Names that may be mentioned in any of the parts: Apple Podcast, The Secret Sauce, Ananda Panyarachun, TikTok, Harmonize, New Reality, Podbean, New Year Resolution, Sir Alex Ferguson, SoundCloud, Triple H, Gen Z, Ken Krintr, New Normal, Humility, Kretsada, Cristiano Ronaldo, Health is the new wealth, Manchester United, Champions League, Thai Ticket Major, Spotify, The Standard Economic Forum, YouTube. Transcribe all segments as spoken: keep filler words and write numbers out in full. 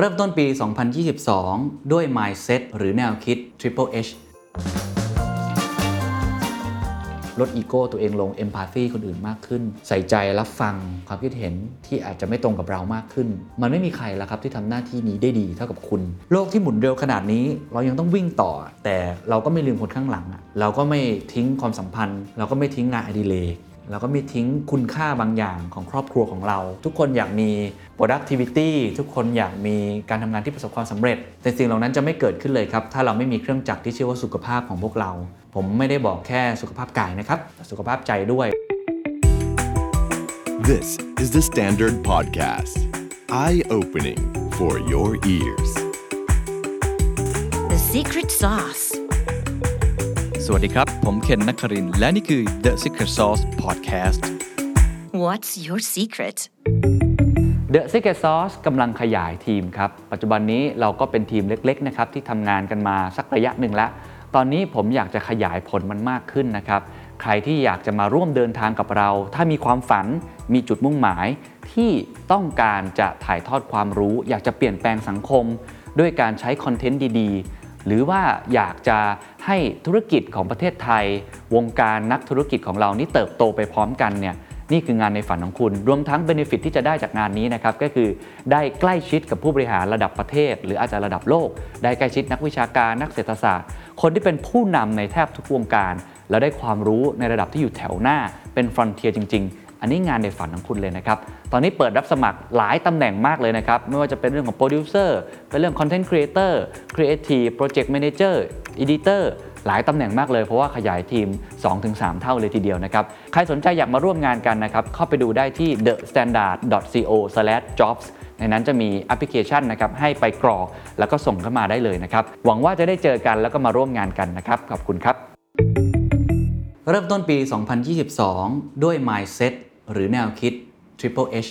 เริ่มต้นปี สองพันยี่สิบสอง ด้วย Mindset หรือแนวคิด Triple H ลดอีโก้ตัวเองลง Empathy คนอื่นมากขึ้นใส่ใจรับฟังความคิดเห็นที่อาจจะไม่ตรงกับเรามากขึ้นมันไม่มีใครแล้วครับที่ทำหน้าที่นี้ได้ดีเท่ากับคุณโลกที่หมุนเร็วขนาดนี้เรายังต้องวิ่งต่อแต่เราก็ไม่ลืมคนข้างหลังเราก็ไม่ทิ้งความสัมพันธ์เราก็ไม่ทิ้งงานอดิเรกเราก็มีทิ้งคุณค่าบางอย่างของครอบครัวของเราทุกคนอยากมี productivity ทุกคนอยากมีการทำงานที่ประสบความสำเร็จแต่สิ่งเหล่านั้นจะไม่เกิดขึ้นเลยครับถ้าเราไม่มีเครื่องจักรที่ชื่อว่าสุขภาพของพวกเราผมไม่ได้บอกแค่สุขภาพกายนะครับสุขภาพใจด้วย This is the Standard Podcast Eye-opening for your ears The Secret Sauceสวัสดีครับผมเคนนครินทร์และนี่คือ The Secret Sauce Podcast What's your secret The Secret Sauce กำลังขยายทีมครับปัจจุบันนี้เราก็เป็นทีมเล็กๆนะครับที่ทำงานกันมาสักระยะหนึ่งแล้วตอนนี้ผมอยากจะขยายผลมันมากขึ้นนะครับใครที่อยากจะมาร่วมเดินทางกับเราถ้ามีความฝันมีจุดมุ่งหมายที่ต้องการจะถ่ายทอดความรู้อยากจะเปลี่ยนแปลงสังคมด้วยการใช้คอนเทนต์ดีๆหรือว่าอยากจะให้ธุรกิจของประเทศไทยวงการนักธุรกิจของเรานี่เติบโตไปพร้อมกันเนี่ยนี่คืองานในฝันของคุณรวมทั้ง benefit ที่จะได้จากงานนี้นะครับก็คือได้ใกล้ชิดกับผู้บริหารระดับประเทศหรืออาจจะระดับโลกได้ใกล้ชิดนักวิชาการนักเศรษฐศาสตร์คนที่เป็นผู้นำในแทบทุกวงการแล้วได้ความรู้ในระดับที่อยู่แถวหน้าเป็น frontier จริงๆอันนี้งานในฝันของคุณเลยนะครับตอนนี้เปิดรับสมัครหลายตำแหน่งมากเลยนะครับไม่ว่าจะเป็นเรื่องของโปรดิวเซอร์เป็นเรื่องคอนเทนต์ครีเอเตอร์ครีเอทีฟโปรเจกต์แมเนเจอร์อีดิเตอร์หลายตำแหน่งมากเลยเพราะว่าขยายทีม สองถึงสาม เท่าเลยทีเดียวนะครับใครสนใจอยากมาร่วมงานกันนะครับเข้าไปดูได้ที่ เดอะ สแตนดาร์ด ดอท โค สแลช จ็อบส์ ในนั้นจะมีแอปพลิเคชันนะครับให้ไปกรอกแล้วก็ส่งเข้ามาได้เลยนะครับหวังว่าจะได้เจอกันแล้วก็มาร่วมงานกันนะครับขอบคุณครับเริ่มต้นปี สองพันยี่สิบสอง ด้วย Mindset หรือแนวคิด Triple H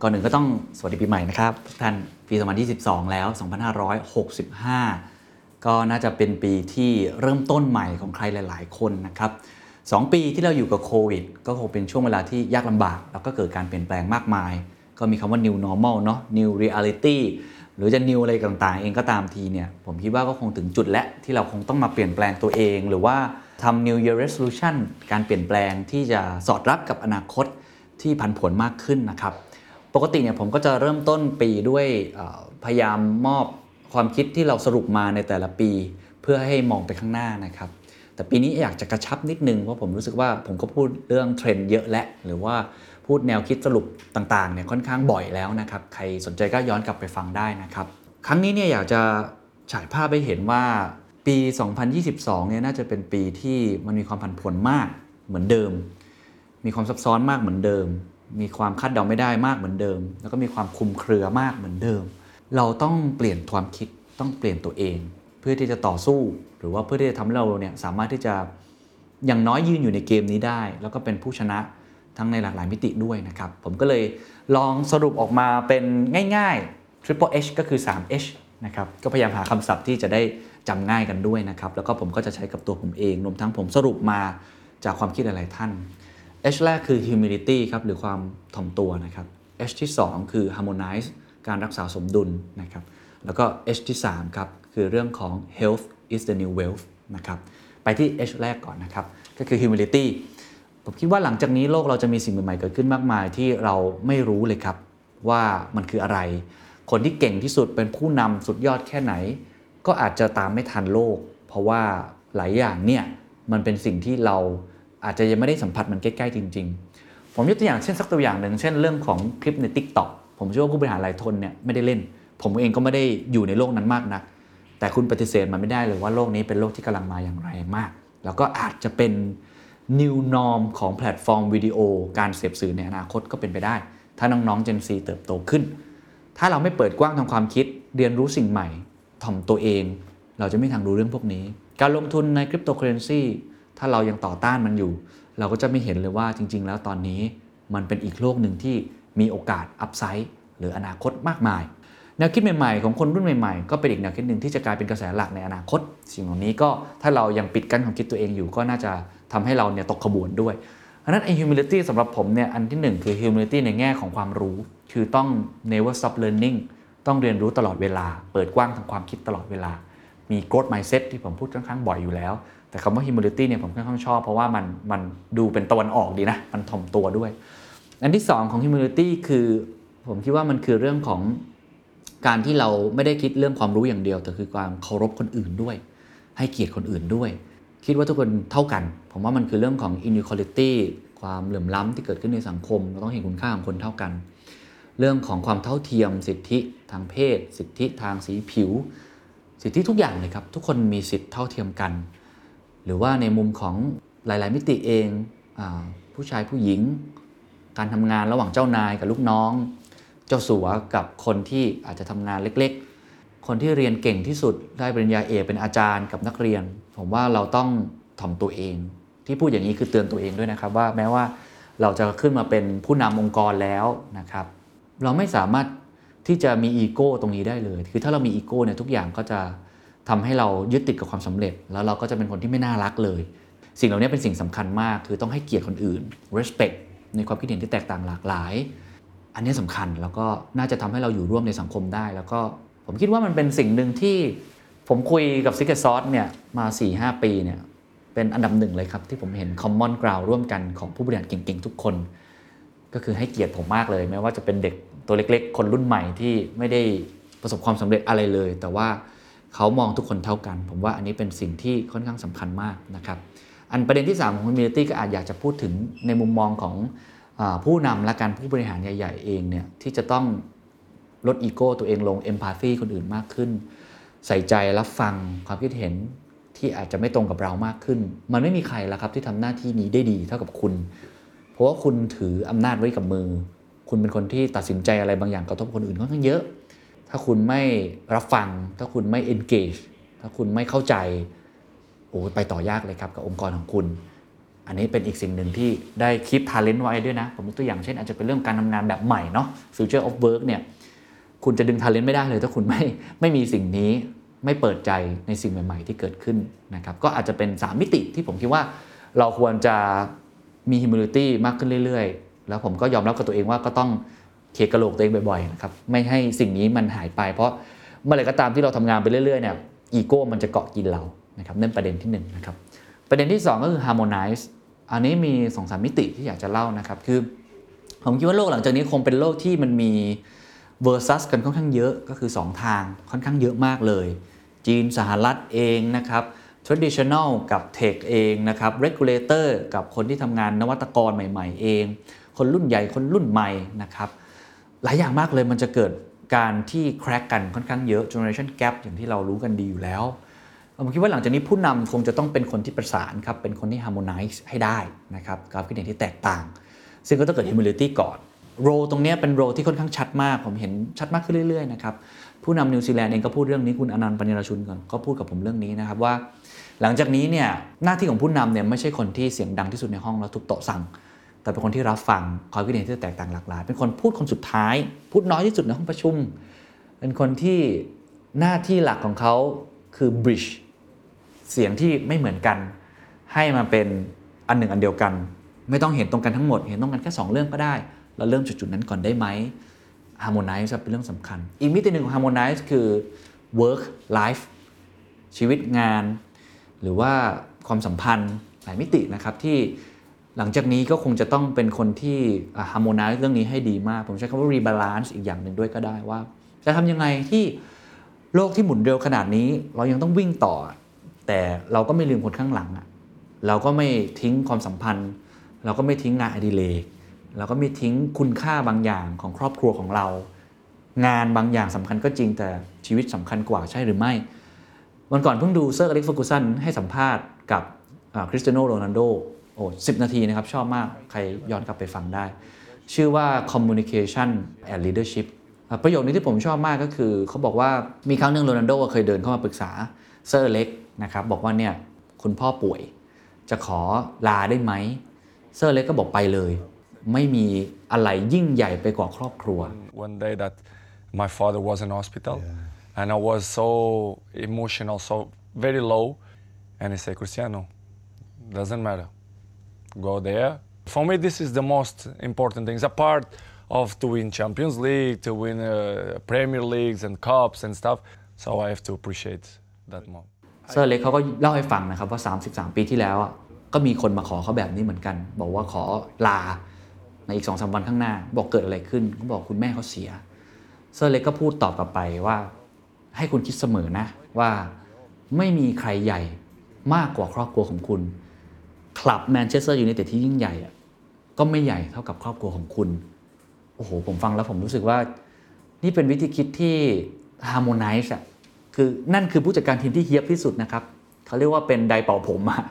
ก่อนหนึ่งก็ต้องสวัสดีปีใหม่นะครับทุกท่านปี สองพันยี่สิบสอง แล้ว สองพันห้าร้อยหกสิบห้า ก็น่าจะเป็นปีที่เริ่มต้นใหม่ของใครหลายๆคนนะครับสองปีที่เราอยู่กับโควิดก็คงเป็นช่วงเวลาที่ยากลำบากแล้วก็เกิดการเปลี่ยนแปลงมากมายก็มีคำว่า New Normal เนาะ New Reality หรือจะ New อะไรต่างๆเองก็ตามทีเนี่ยผมคิดว่าก็คงถึงจุดและที่เราคงต้องมาเปลี่ยนแปลงตัวเองหรือว่าทำ New Year Resolution การเปลี่ยนแปลงที่จะสอดรับกับอนาคตที่ผันผวนมากขึ้นนะครับปกติเนี่ยผมก็จะเริ่มต้นปีด้วยพยายามมอบความคิดที่เราสรุปมาในแต่ละปีเพื่อให้มองไปข้างหน้านะครับแต่ปีนี้อยากจะกระชับนิดนึงเพราะผมรู้สึกว่าผมก็พูดเรื่องเทรนด์เยอะและหรือว่าพูดแนวคิดสรุปต่างๆเนี่ยค่อนข้างบ่อยแล้วนะครับใครสนใจก็ย้อนกลับไปฟังได้นะครับครั้งนี้เนี่ยอยากจะฉายภาพให้เห็นว่าปี สองพันยี่สิบสอง เนี่ยน่าจะเป็นปีที่มันมีความผันผวนมากเหมือนเดิมมีความซับซ้อนมากเหมือนเดิมมีความคาดเดาไม่ได้มากเหมือนเดิมแล้วก็มีความคลุมเครือมากเหมือนเดิมเราต้องเปลี่ยนความคิดต้องเปลี่ยนตัวเองเพื่อที่จะต่อสู้หรือว่าเพื่อที่จะทำให้เราเนี่ยสามารถที่จะอย่างน้อยยืนอยู่ในเกมนี้ได้แล้วก็เป็นผู้ชนะทั้งในหลากหลายมิติด้วยนะครับผมก็เลยลองสรุปออกมาเป็นง่ายๆ Triple H ก็คือ ทรี เอช นะครับก็พยายามหาคำศัพท์ที่จะได้จำง่ายกันด้วยนะครับแล้วก็ผมก็จะใช้กับตัวผมเองรวมทั้งผมสรุปมาจากความคิดหลายๆท่าน H แรกคือ humility ครับหรือความถ่อมตัวนะครับ H ที่สองคือ harmonize การรักษาสมดุลนะครับแล้วก็ H ที่สามครับคือเรื่องของ health is the new wealth นะครับไปที่ H แรกก่อนนะครับก็คือ humility ผมคิดว่าหลังจากนี้โลกเราจะมีสิ่งใหม่ๆเกิดขึ้นมากมายที่เราไม่รู้เลยครับว่ามันคืออะไรคนที่เก่งที่สุดเป็นผู้นำสุดยอดแค่ไหนก็อาจจะตามไม่ทันโลกเพราะว่าหลายอย่างเนี่ยมันเป็นสิ่งที่เราอาจจะยังไม่ได้สัมผัสมันใกล้ๆจริงๆผมยกตัวอย่างเช่นสักตัวอย่างหนึ่งเช่นเรื่องของคลิปใน TikTok ผมเชื่อว่าผู้บริหารหลายคนเนี่ยไม่ได้เล่นผมเองก็ไม่ได้อยู่ในโลกนั้นมากนักแต่คุณปฏิเสธมันไม่ได้เลยว่าโลกนี้เป็นโลกที่กำลังมาอย่างไรมากแล้วก็อาจจะเป็น new norm ของแพลตฟอร์มวิดีโอการเสพสื่อในอนาคตก็เป็นไปได้ถ้าน้องๆ Gen Z เติบโตขึ้นถ้าเราไม่เปิดกว้างทางความคิดเรียนรู้สิ่งใหม่ถ่อมตัวเองเราจะไม่ทางรู้เรื่องพวกนี้การลงทุนในคริปโตเคอเรนซีถ้าเรายังต่อต้านมันอยู่เราก็จะไม่เห็นเลยว่าจริงๆแล้วตอนนี้มันเป็นอีกโลกหนึ่งที่มีโอกาสอัพไซด์หรืออนาคตมากมายแนวคิดใหม่ๆของคนรุ่นใหม่ๆก็เป็นอีกแนวคิดหนึ่งที่จะกลายเป็นกระแสหลักในอนาคตสิ่งเหล่านี้ก็ถ้าเรายังปิดกั้นความคิดตัวเองอยู่ก็น่าจะทำให้เราเนี่ยตกขบวนด้วยเพราะฉะนั้นไอ้ humility สำหรับผมเนี่ยอันที่หนึ่งคือ humility ในแง่ของความรู้คือต้อง never stop learning ต้ ต้องเรียนรู้ตลอดเวลาเปิดกว้างทางความคิดตลอดเวลามี growth mindset ที่ผมพูดค่อนข้างบ่อยอยู่แล้วแต่คำว่า humility เนี่ยผมค่อนข้างชอบเพราะว่ามันมันดูเป็นตะวันออกดีนะมันถ่อมตัวด้วยอันที่สองของ humility คือผมคิดว่ามันคือเรื่องของการที่เราไม่ได้คิดเรื่องความรู้อย่างเดียวแต่คือความเคารพคนอื่นด้วยให้เกียรติคนอื่นด้วยคิดว่าทุกคนเท่ากันผมว่ามันคือเรื่องของ inequality ความเหลื่อมล้ำที่เกิดขึ้นในสังคมเราต้องเห็นคุณค่าของคนเท่ากันเรื่องของความเท่าเทียมสิทธิทางเพศสิทธิทางสีผิวสิทธิทุกอย่างเลยครับทุกคนมีสิทธิเท่าเทียมกันหรือว่าในมุมของหลายๆมิติเองอ่าผู้ชายผู้หญิงการทำงานระหว่างเจ้านายกับลูกน้องเจ้าสัวกับคนที่อาจจะทำงานเล็กๆคนที่เรียนเก่งที่สุดได้ปริญญาเอกเป็นอาจารย์กับนักเรียนผมว่าเราต้องถ่อมตัวเองที่พูดอย่างนี้คือเตือนตัวเองด้วยนะครับว่าแม้ว่าเราจะขึ้นมาเป็นผู้นำองค์กรแล้วนะครับเราไม่สามารถที่จะมีอีโก้ตรงนี้ได้เลยคือถ้าเรามีอีโก้เนี่ยทุกอย่างก็จะทำให้เรายึดติดกับความสำเร็จแล้วเราก็จะเป็นคนที่ไม่น่ารักเลยสิ่งเหล่านี้เป็นสิ่งสำคัญมากคือต้องให้เกียรติคนอื่น respect ในความคิดเห็นที่แตกต่างหลากหลายอันนี้สำคัญแล้วก็น่าจะทำให้เราอยู่ร่วมในสังคมได้แล้วก็ผมคิดว่ามันเป็นสิ่งหนึ่งที่ผมคุยกับ Secret Sauce เนี่ยมา สี่ถึงห้า ปีเนี่ยเป็นอันดับหนึ่งเลยครับที่ผมเห็น common ground ร่วมกันของผู้บริหารเก่งๆทุกคนก็คือให้เกียรติผมมากเลยแม้ว่าจะเป็นเด็กตัวเล็กๆคนรุ่นใหม่ที่ไม่ได้ประสบความสำเร็จอะไรเลยแต่ว่าเขามองทุกคนเท่ากันผมว่าอันนี้เป็นสิ่งที่ค่อนข้างสำคัญมากนะครับอันประเด็นที่สามของ Humility ก็อาจอยากจะพูดถึงในมุมมองของผู้นำและการผู้บริหารใหญ่ๆเองเนี่ยที่จะต้องลดอีโก้ตัวเองลง Empathy คนอื่นมากขึ้นใส่ใจรับฟังความคิดเห็นที่อาจจะไม่ตรงกับเรามากขึ้นมันไม่มีใครละครับที่ทำหน้าที่นี้ได้ดีเท่ากับคุณเพราะว่าคุณถืออำนาจไว้กับมือคุณเป็นคนที่ตัดสินใจอะไรบางอย่างกระทบคนอื่นค่อนข้างเยอะถ้าคุณไม่รับฟังถ้าคุณไม่ engage ถ้าคุณไม่เข้าใจโอ้ไปต่อยากเลยครับกับองค์กรของคุณอันนี้เป็นอีกสิ่งหนึ่งที่ได้คีป talent ไว้ด้วยนะผมยกตัวอย่างเช่นอาจจะเป็นเรื่องการทำงานแบบใหม่เนาะ future of work เนี่ยคุณจะดึง talent ไม่ได้เลยถ้าคุณไม่ไม่มีสิ่งนี้ไม่เปิดใจในสิ่งใหม่ๆที่เกิดขึ้นนะครับก็อาจจะเป็นสามมิติที่ผมคิดว่าเราควรจะมี humility มากขึ้นเรื่อยๆแล้วผมก็ยอมรับกับตัวเองว่าก็ต้องเคลียร์กระโหลกตัวเองบ่อยๆนะครับไม่ให้สิ่งนี้มันหายไปเพราะเมื่อไหร่ก็ตามที่เราทำงานไปเรื่อยๆเนี่ยอีโก้มันจะเกาะกินเรานะครับนั่นประเด็นที่หนึ่ง นะครับประเด็นที่สองก็คือ Harmonize อันนี้มี สองถึงสาม มิติที่อยากจะเล่านะครับคือผมคิดว่าโลกหลังจากนี้คงเป็นโลกที่มันมี versus กันค่อนข้างเยอะก็คือสองทางค่อนข้างเยอะมากเลยจีนสหรัฐเองนะครับ traditional กับ tech เองนะครับ regulator กับคนที่ทำงานนวัตกรใหม่ๆเองคนรุ่นใหญ่คนรุ่นใหม่นะครับหลายอย่างมากเลยมันจะเกิดการที่แคร็กกันค่อนข้างเยอะ generation gap อย่างที่เรารู้กันดีอยู่แล้วผมคิดว่าหลังจากนี้ผู้นำคงจะต้องเป็นคนที่ประสานครับเป็นคนที่ harmonize ให้ได้นะครับกับคิดเห็นที่แตกต่างซึ่งก็ต้องเกิด humility ก่อน role ตรงนี้เป็น role ที่ค่อนข้างชัดมากผมเห็นชัดมากขึ้นเรื่อยๆนะครับผู้นำนิวซีแลนด์เองก็พูดเรื่องนี้คุณอนันต์ปัญญารชุนก่อนก็พูดกับผมเรื่องนี้นะครับว่าหลังจากนี้เนี่ยหน้าที่ของผู้นำเนี่ยไม่ใช่คนที่เสียงดังที่สุดในห้องแล้วทุบโต๊ะสั่งแต่เป็นคนที่รับฟังความคิดเห็นที่แตกต่างหลากหลายเป็นคนพูดคนสุดท้ายพูดน้อยที่สุดในห้องประชุมเป็นคนที่หน้าที่หลักของเขาคือ bridge เสียงที่ไม่เหมือนกันให้มาเป็นอันหนึ่งอันเดียวกันไม่ต้องเห็นตรงกันทั้งหมดเห็นตรงกันแค่สองเรื่องก็ได้เราเริ่มจุดๆนั้นก่อนได้ไหม Harmonize เป็นเรื่องสำคัญอีกมิติหนึ่งของ Harmonize คือ work life ชีวิตงานหรือว่าความสัมพันธ์หลายมิตินะครับที่หลังจากนี้ก็คงจะต้องเป็นคนที่ harmonize เรื่องนี้ให้ดีมากผมใช้คำว่า rebalance อีกอย่างหนึ่งด้วยก็ได้ว่าจะทำยังไงที่โลกที่หมุนเร็วขนาดนี้เรายังต้องวิ่งต่อแต่เราก็ไม่ลืมคนข้างหลังอ่ะเราก็ไม่ทิ้งความสัมพันธ์เราก็ไม่ทิ้งงานอดิเรกเราก็ไม่ทิ้งคุณค่าบางอย่างของครอบครัวของเรางานบางอย่างสำคัญก็จริงแต่ชีวิตสำคัญกว่าใช่หรือไม่วันก่อนเพิ่งดู Sir Alex Ferguson ให้สัมภาษณ์กับ Cristiano Ronaldoโอ้สิบนาทีนะครับชอบมากใครย้อนกลับไปฟังได้ชื่อว่า Communication and Leadership ประโยคนี้ที่ผมชอบมากก็คือเขาบอกว่ามีครั้งหนึ่งโรนัลโดเคยเดินเข้ามาปรึกษาเซอร์เล็กนะครับบอกว่าเนี่ยคุณพ่อป่วยจะขอลาได้ไหมเซอร์เล็กก็บอกไปเลยไม่มีอะไรยิ่งใหญ่ไปกว่าครอบครัว One day that my father was in hospital yeah. and I was so emotional so very low and he said Cristiano doesn't matter go there for me this is the most important things apart of to win Champions League, to win uh, Premier Leagues and Cups and stuff. So I have to appreciate that more. เซอร์เล็กเขาก็เล่าให้ฟังนะครับว่าสามสิบสามปีที่แล้วอ่ะก็มีคนมาขอเขาแบบนี้เหมือนกันบอกว่าขอลาในอีก สองสาม วันข้างหน้าบอกเกิดอะไรขึ้นก็บอกคุณแม่เขาเสียเซอร์เล็กก็พูดตอบกลับไปว่าให้คุณคิดเสมอนะว่าไม่มีใครใหญ่มากกว่าครอบครัวของคุณคลับแมนเชสเตอร์ยูไนเต็ดที่ยิ่งใหญ่อะก็ไม่ใหญ่เท่ากับครอบครัวของคุณโอ้โหผมฟังแล้วผมรู้สึกว่านี่เป็นวิธีคิดที่ Harmonize อะคือนั่นคือผู้จัดการทีมที่เฮี้ยบที่สุดนะครับเขาเรียกว่าเป็นไดเป่าผมอะ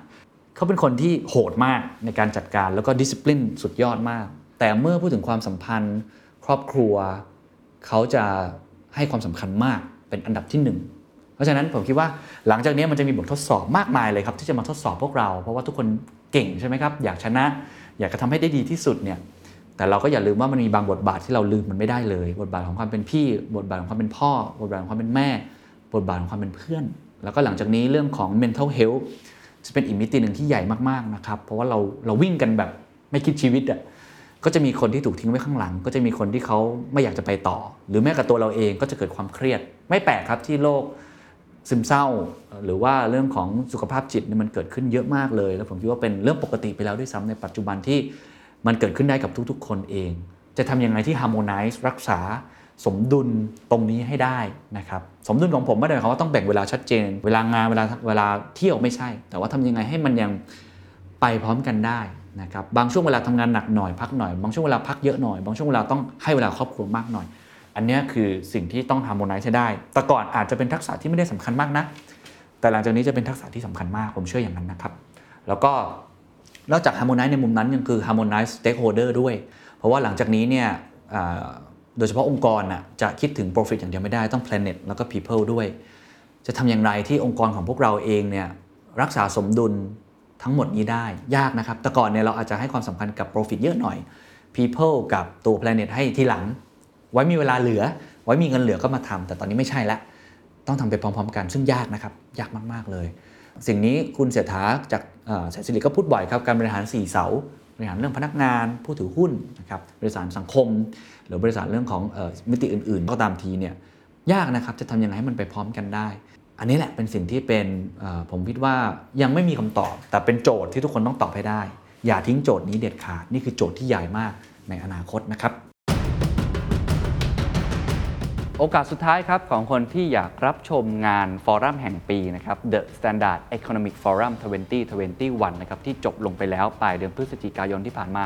เขาเป็นคนที่โหดมากในการจัดการแล้วก็ดิสซิปลินสุดยอดมากแต่เมื่อพูดถึงความสัมพันธ์ครอบครัวเขาจะให้ความสำคัญมากเป็นอันดับที่หนึ่งเพราะฉะนั้นผมคิดว่าหลังจากนี้มันจะมีบททดสอบมากมายเลยครับที่จะมาทดสอบพวกเราเพราะว่าทุกคนเก่งใช่ไหมครับอยากชนะอยากจะทำให้ได้ดีที่สุดเนี่ยแต่เราก็อย่าลืมว่ามันมีบางบทบาทที่เราลืมมันไม่ได้เลยบทบาทของความเป็นพี่บทบาทของความเป็นพ่อบทบาทของความเป็นแม่บทบาทของความเป็นเพื่อนแล้วก็หลังจากนี้เรื่องของ mental health จะเป็นอีกมิติหนึ่งที่ใหญ่มากๆนะครับเพราะว่าเราเราวิ่งกันแบบไม่คิดชีวิตอ่ะก็จะมีคนที่ถูกทิ้งไว้ข้างหลังก็จะมีคนที่เขาไม่อยากจะไปต่อหรือแม้กระทั่งตัวเราเองก็จะเกิดความเครียดไม่แปลกครับที่โลกซึมเศร้าหรือว่าเรื่องของสุขภาพจิตเนี่ยมันเกิดขึ้นเยอะมากเลยแล้วผมคิดว่าเป็นเรื่องปกติไปแล้วด้วยซ้ำในปัจจุบันที่มันเกิดขึ้นได้กับทุกๆคนเองจะทำยังไงที่ Harmonize รักษาสมดุลตรงนี้ให้ได้นะครับสมดุลของผมไม่ได้หมายความว่าต้องแบ่งเวลาชัดเจนเวลางานเวลาเวลาเที่ยวไม่ใช่แต่ว่าทำยังไงให้มันยังไปพร้อมกันได้นะครับบางช่วงเวลาทำงานหนักหน่อยพักหน่อยบางช่วงเวลาพักเยอะหน่อยบางช่วงเวลาต้องให้เวลาครอบครัวมากหน่อยอันนี้คือสิ่งที่ต้อง Harmonize ให้ได้แต่ก่อนอาจจะเป็นทักษะที่ไม่ได้สำคัญมากนะแต่หลังจากนี้จะเป็นทักษะที่สำคัญมากผมเชื่ออย่างนั้นนะครับแล้วก็นอกจาก Harmonize ในมุมนั้นยังคือ Harmonize Stakeholder ด้วยเพราะว่าหลังจากนี้เนี่ยโดยเฉพาะองค์กรน่ะจะคิดถึง Profit อย่างเดียวไม่ได้ต้อง Planet แล้วก็ People ด้วยจะทำอย่างไรที่องค์กรของพวกเราเองเนี่ยรักษาสมดุลทั้งหมดนี้ได้ยากนะครับแต่ก่อนเนี่ยเราอาจจะให้ความสำคัญกับ Profit เยอะหน่อย People กับตัว Planet ให้ทีหลังไว้มีเวลาเหลือไว้มีเงินเหลือก็มาทำแต่ตอนนี้ไม่ใช่ละต้องทำไปพร้อมๆกันซึ่งยากนะครับยากมากๆเลยสิ่งนี้คุณเศรษฐาจากเศรษฐศิริก็พูดบ่อยครับการบริหารสี่เสาบริหารเรื่องพนักงานผู้ถือหุ้นนะครับบริหารสังคมหรือบริหารเรื่องของมิติอื่นๆก็ตามทีเนี่ยยากนะครับจะทำยังไงให้มันไปพร้อมกันได้อันนี้แหละเป็นสิ่งที่เป็นผมคิดว่ายังไม่มีคำตอบแต่เป็นโจทย์ที่ทุกคนต้องตอบให้ได้อย่าทิ้งโจทย์นี้เด็ดขาดนี่คือโจทย์ที่ใหญ่มากในอนาคตนะครับโอกาสสุดท้ายครับของคนที่อยากรับชมงานฟอรัมแห่งปีนะครับ The Standard Economic Forum สองพันยี่สิบเอ็ดนะครับที่จบลงไปแล้วปลายเดือนพฤศจิกายนที่ผ่านมา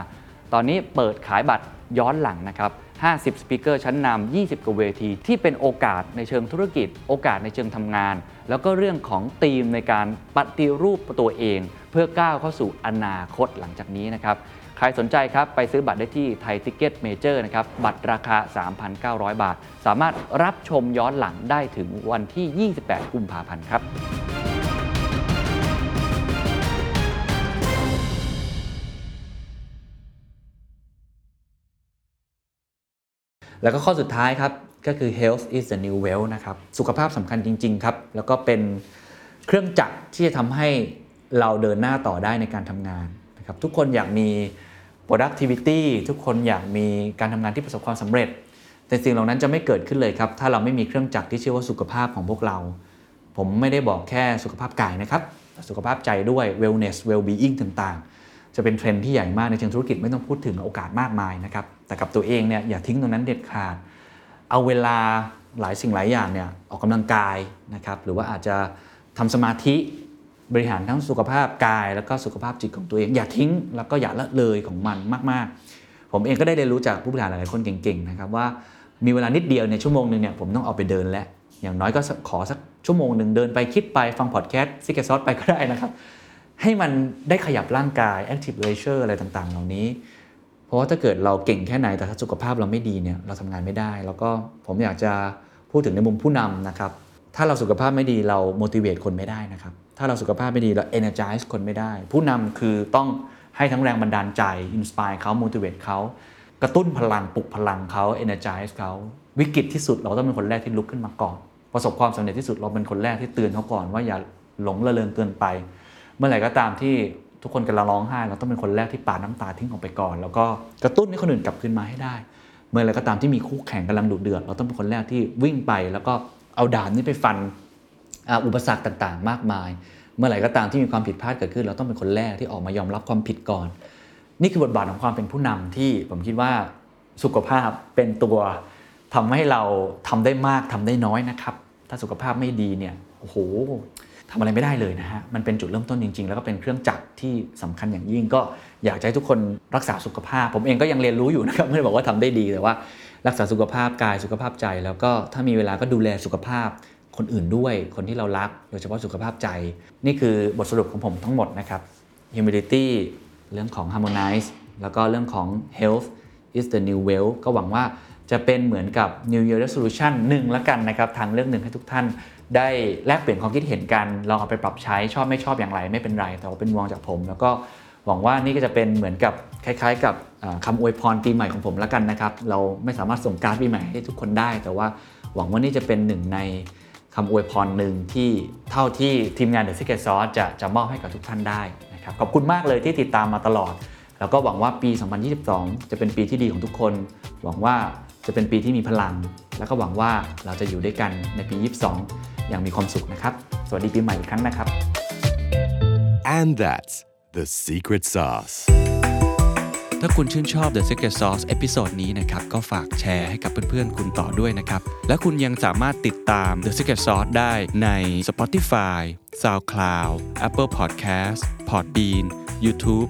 ตอนนี้เปิดขายบัตรย้อนหลังนะครับห้าสิบสปีกเกอร์ชั้นนำยี่สิบกว่าเวทีที่เป็นโอกาสในเชิงธุรกิจโอกาสในเชิงทำงานแล้วก็เรื่องของธีมในการปฏิรูปตัวเองเพื่อก้าวเข้าสู่อนาคตหลังจากนี้นะครับใครสนใจครับไปซื้อบัตรได้ที่ Thai Ticket Major นะครับบัตรราคา สามพันเก้าร้อย บาทสามารถรับชมย้อนหลังได้ถึงวันที่ยี่สิบแปดกุมภาพันธ์ครับแล้วก็ข้อสุดท้ายครับก็คือ Health is the new wealth นะครับสุขภาพสำคัญจริงๆครับแล้วก็เป็นเครื่องจักรที่จะทำให้เราเดินหน้าต่อได้ในการทำงานนะครับทุกคนอยากมี productivity ทุกคนอยากมีการทำงานที่ประสบความสำเร็จแต่สิ่งเหล่านั้นจะไม่เกิดขึ้นเลยครับถ้าเราไม่มีเครื่องจักรที่ชื่อว่าสุขภาพของพวกเราผมไม่ได้บอกแค่สุขภาพกายนะครับสุขภาพใจด้วย wellness well-being ต่างๆจะเป็นเทรนด์ที่ใหญ่มากในเชิงธุรกิจไม่ต้องพูดถึงโอกาสมากมายนะครับแต่กับตัวเองเนี่ยอย่าทิ้งตรงนั้นเด็ดขาดเอาเวลาหลายสิ่งหลายอย่างเนี่ยออกกำลังกายนะครับหรือว่าอาจจะทำสมาธิบริหารทั้งสุขภาพกายแล้วก็สุขภาพจิตของตัวเองอย่าทิ้งแล้วก็อย่าละเลยของมันมากๆผมเองก็ได้เรียนรู้จากผู้บริหารหลายคนเก่งๆนะครับว่ามีเวลานิดเดียวเนี่ยชั่วโมงนึงเนี่ยผมต้องเอาไปเดินแล้วอย่างน้อยก็ขอสักชั่วโมงนึงเดินไปคิดไปฟังพอดแคสต์ Secret Sauce ไปก็ได้นะครับให้มันได้ขยับร่างกาย active leisure อะไรต่างๆเหล่านี้เพราะว่าถ้าเกิดเราเก่งแค่ไหนแต่ถ้าสุขภาพเราไม่ดีเนี่ยเราทำงานไม่ได้แล้วก็ผมอยากจะพูดถึงในมุมผู้นำนะครับถ้าเราสุขภาพไม่ดีเรา motivate คนไม่ได้นะครับถ้าเราสุขภาพไม่ดีเรา energize คนไม่ได้ผู้นำคือต้องให้ทั้งแรงบันดาลใจ inspire เขา motivate เขากระตุ้นพลังปลุกพลังเขา energize เขาวิกฤตที่สุดเราต้องเป็นคนแรกที่ลุกขึ้นมาก่อนประสบความสำเร็จที่สุดเราเป็นคนแรกที่เตือนเขาก่อนว่าอย่าหลงระเริงเกินไปเมื่อไหร่ก็ตามที่ทุกคนกำลังร้องไห้เราต้องเป็นคนแรกที่ปาดน้ำตาทิ้งออกไปก่อนแล้วก็กระตุ้นให้คนอื่นกลับขึ้นมาให้ได้ เมื่อไรก็ตามที่มีคู่แข่งกำลังดุเดือดเราต้องเป็นคนแรกที่วิ่งไปแล้วก็เอาดาบนี้ไปฟันอุปสรรคต่างๆมากมายเมื่อไหร่ก็ตามที่มีความผิดพลาดเกิดขึ้นเราต้องเป็นคนแรกที่ออกมายอมรับความผิดก่อนนี่คือบทบาทของความเป็นผู้นำที่ผมคิดว่าสุขภาพเป็นตัวทำให้เราทำได้มากทำได้น้อยนะครับถ้าสุขภาพไม่ดีเนี่ยโอ้โหทำอะไรไม่ได้เลยนะฮะมันเป็นจุดเริ่มต้นจริงๆแล้วก็เป็นเครื่องจักรที่สำคัญอย่างยิ่งก็อยากให้ทุกคนรักษาสุขภาพผมเองก็ยังเรียนรู้อยู่นะครับไม่ได้บอกว่าทำได้ดีแต่ว่ารักษาสุขภาพกายสุขภาพใจแล้วก็ถ้ามีเวลาก็ดูแลสุขภาพคนอื่นด้วยคนที่เรารักโดยเฉพาะสุขภาพใจนี่คือบทสรุปของผมทั้งหมดนะครับ Humility เรื่องของ Harmonize แล้วก็เรื่องของ Health is the new wealth ก็หวังว่าจะเป็นเหมือนกับ New Year Resolution หนึ่งละกันนะครับทางเรื่องหนึ่งให้ทุกท่านได้แลกเปลี่ยนความคิดเห็นกันลองเอาไปปรับใช้ชอบไม่ชอบอย่างไรไม่เป็นไรแต่ว่าเป็นวงจากผมแล้วก็หวังว่านี่ก็จะเป็นเหมือนกับคล้ายๆกับคำอวยพรปีใหม่ของผมละกันนะครับเราไม่สามารถส่งการ์ดปีใหม่ให้ทุกคนได้แต่ว่าหวังว่านี่จะเป็นหนึ่งในคำอวยพรหนึ่งที่เท่าที่ทีมงาน The Secret Sauce จะจะมอบให้กับทุกท่านได้นะครับขอบคุณมากเลยที่ติดตามมาตลอดแล้วก็หวังว่าปีสองพันยี่สิบสองจะเป็นปีที่ดีของทุกคนหวังว่าจะเป็นปีที่มีพลังแล้วก็หวังว่าเราจะอยู่ด้วยกันในปียี่สิบสองอย่างมีความสุขนะครับสวัสดีปีใหม่อีกครั้งนะครับ And that's The Secret Sauce ถ้าคุณชื่นชอบ The Secret Sauce ตอนนี้นะครับก็ฝากแชร์ให้กับเพื่อนๆคุณต่อด้วยนะครับและคุณยังสามารถติดตาม The Secret Sauce ได้ใน Spotify, SoundCloud, Apple Podcast, Podbean, YouTube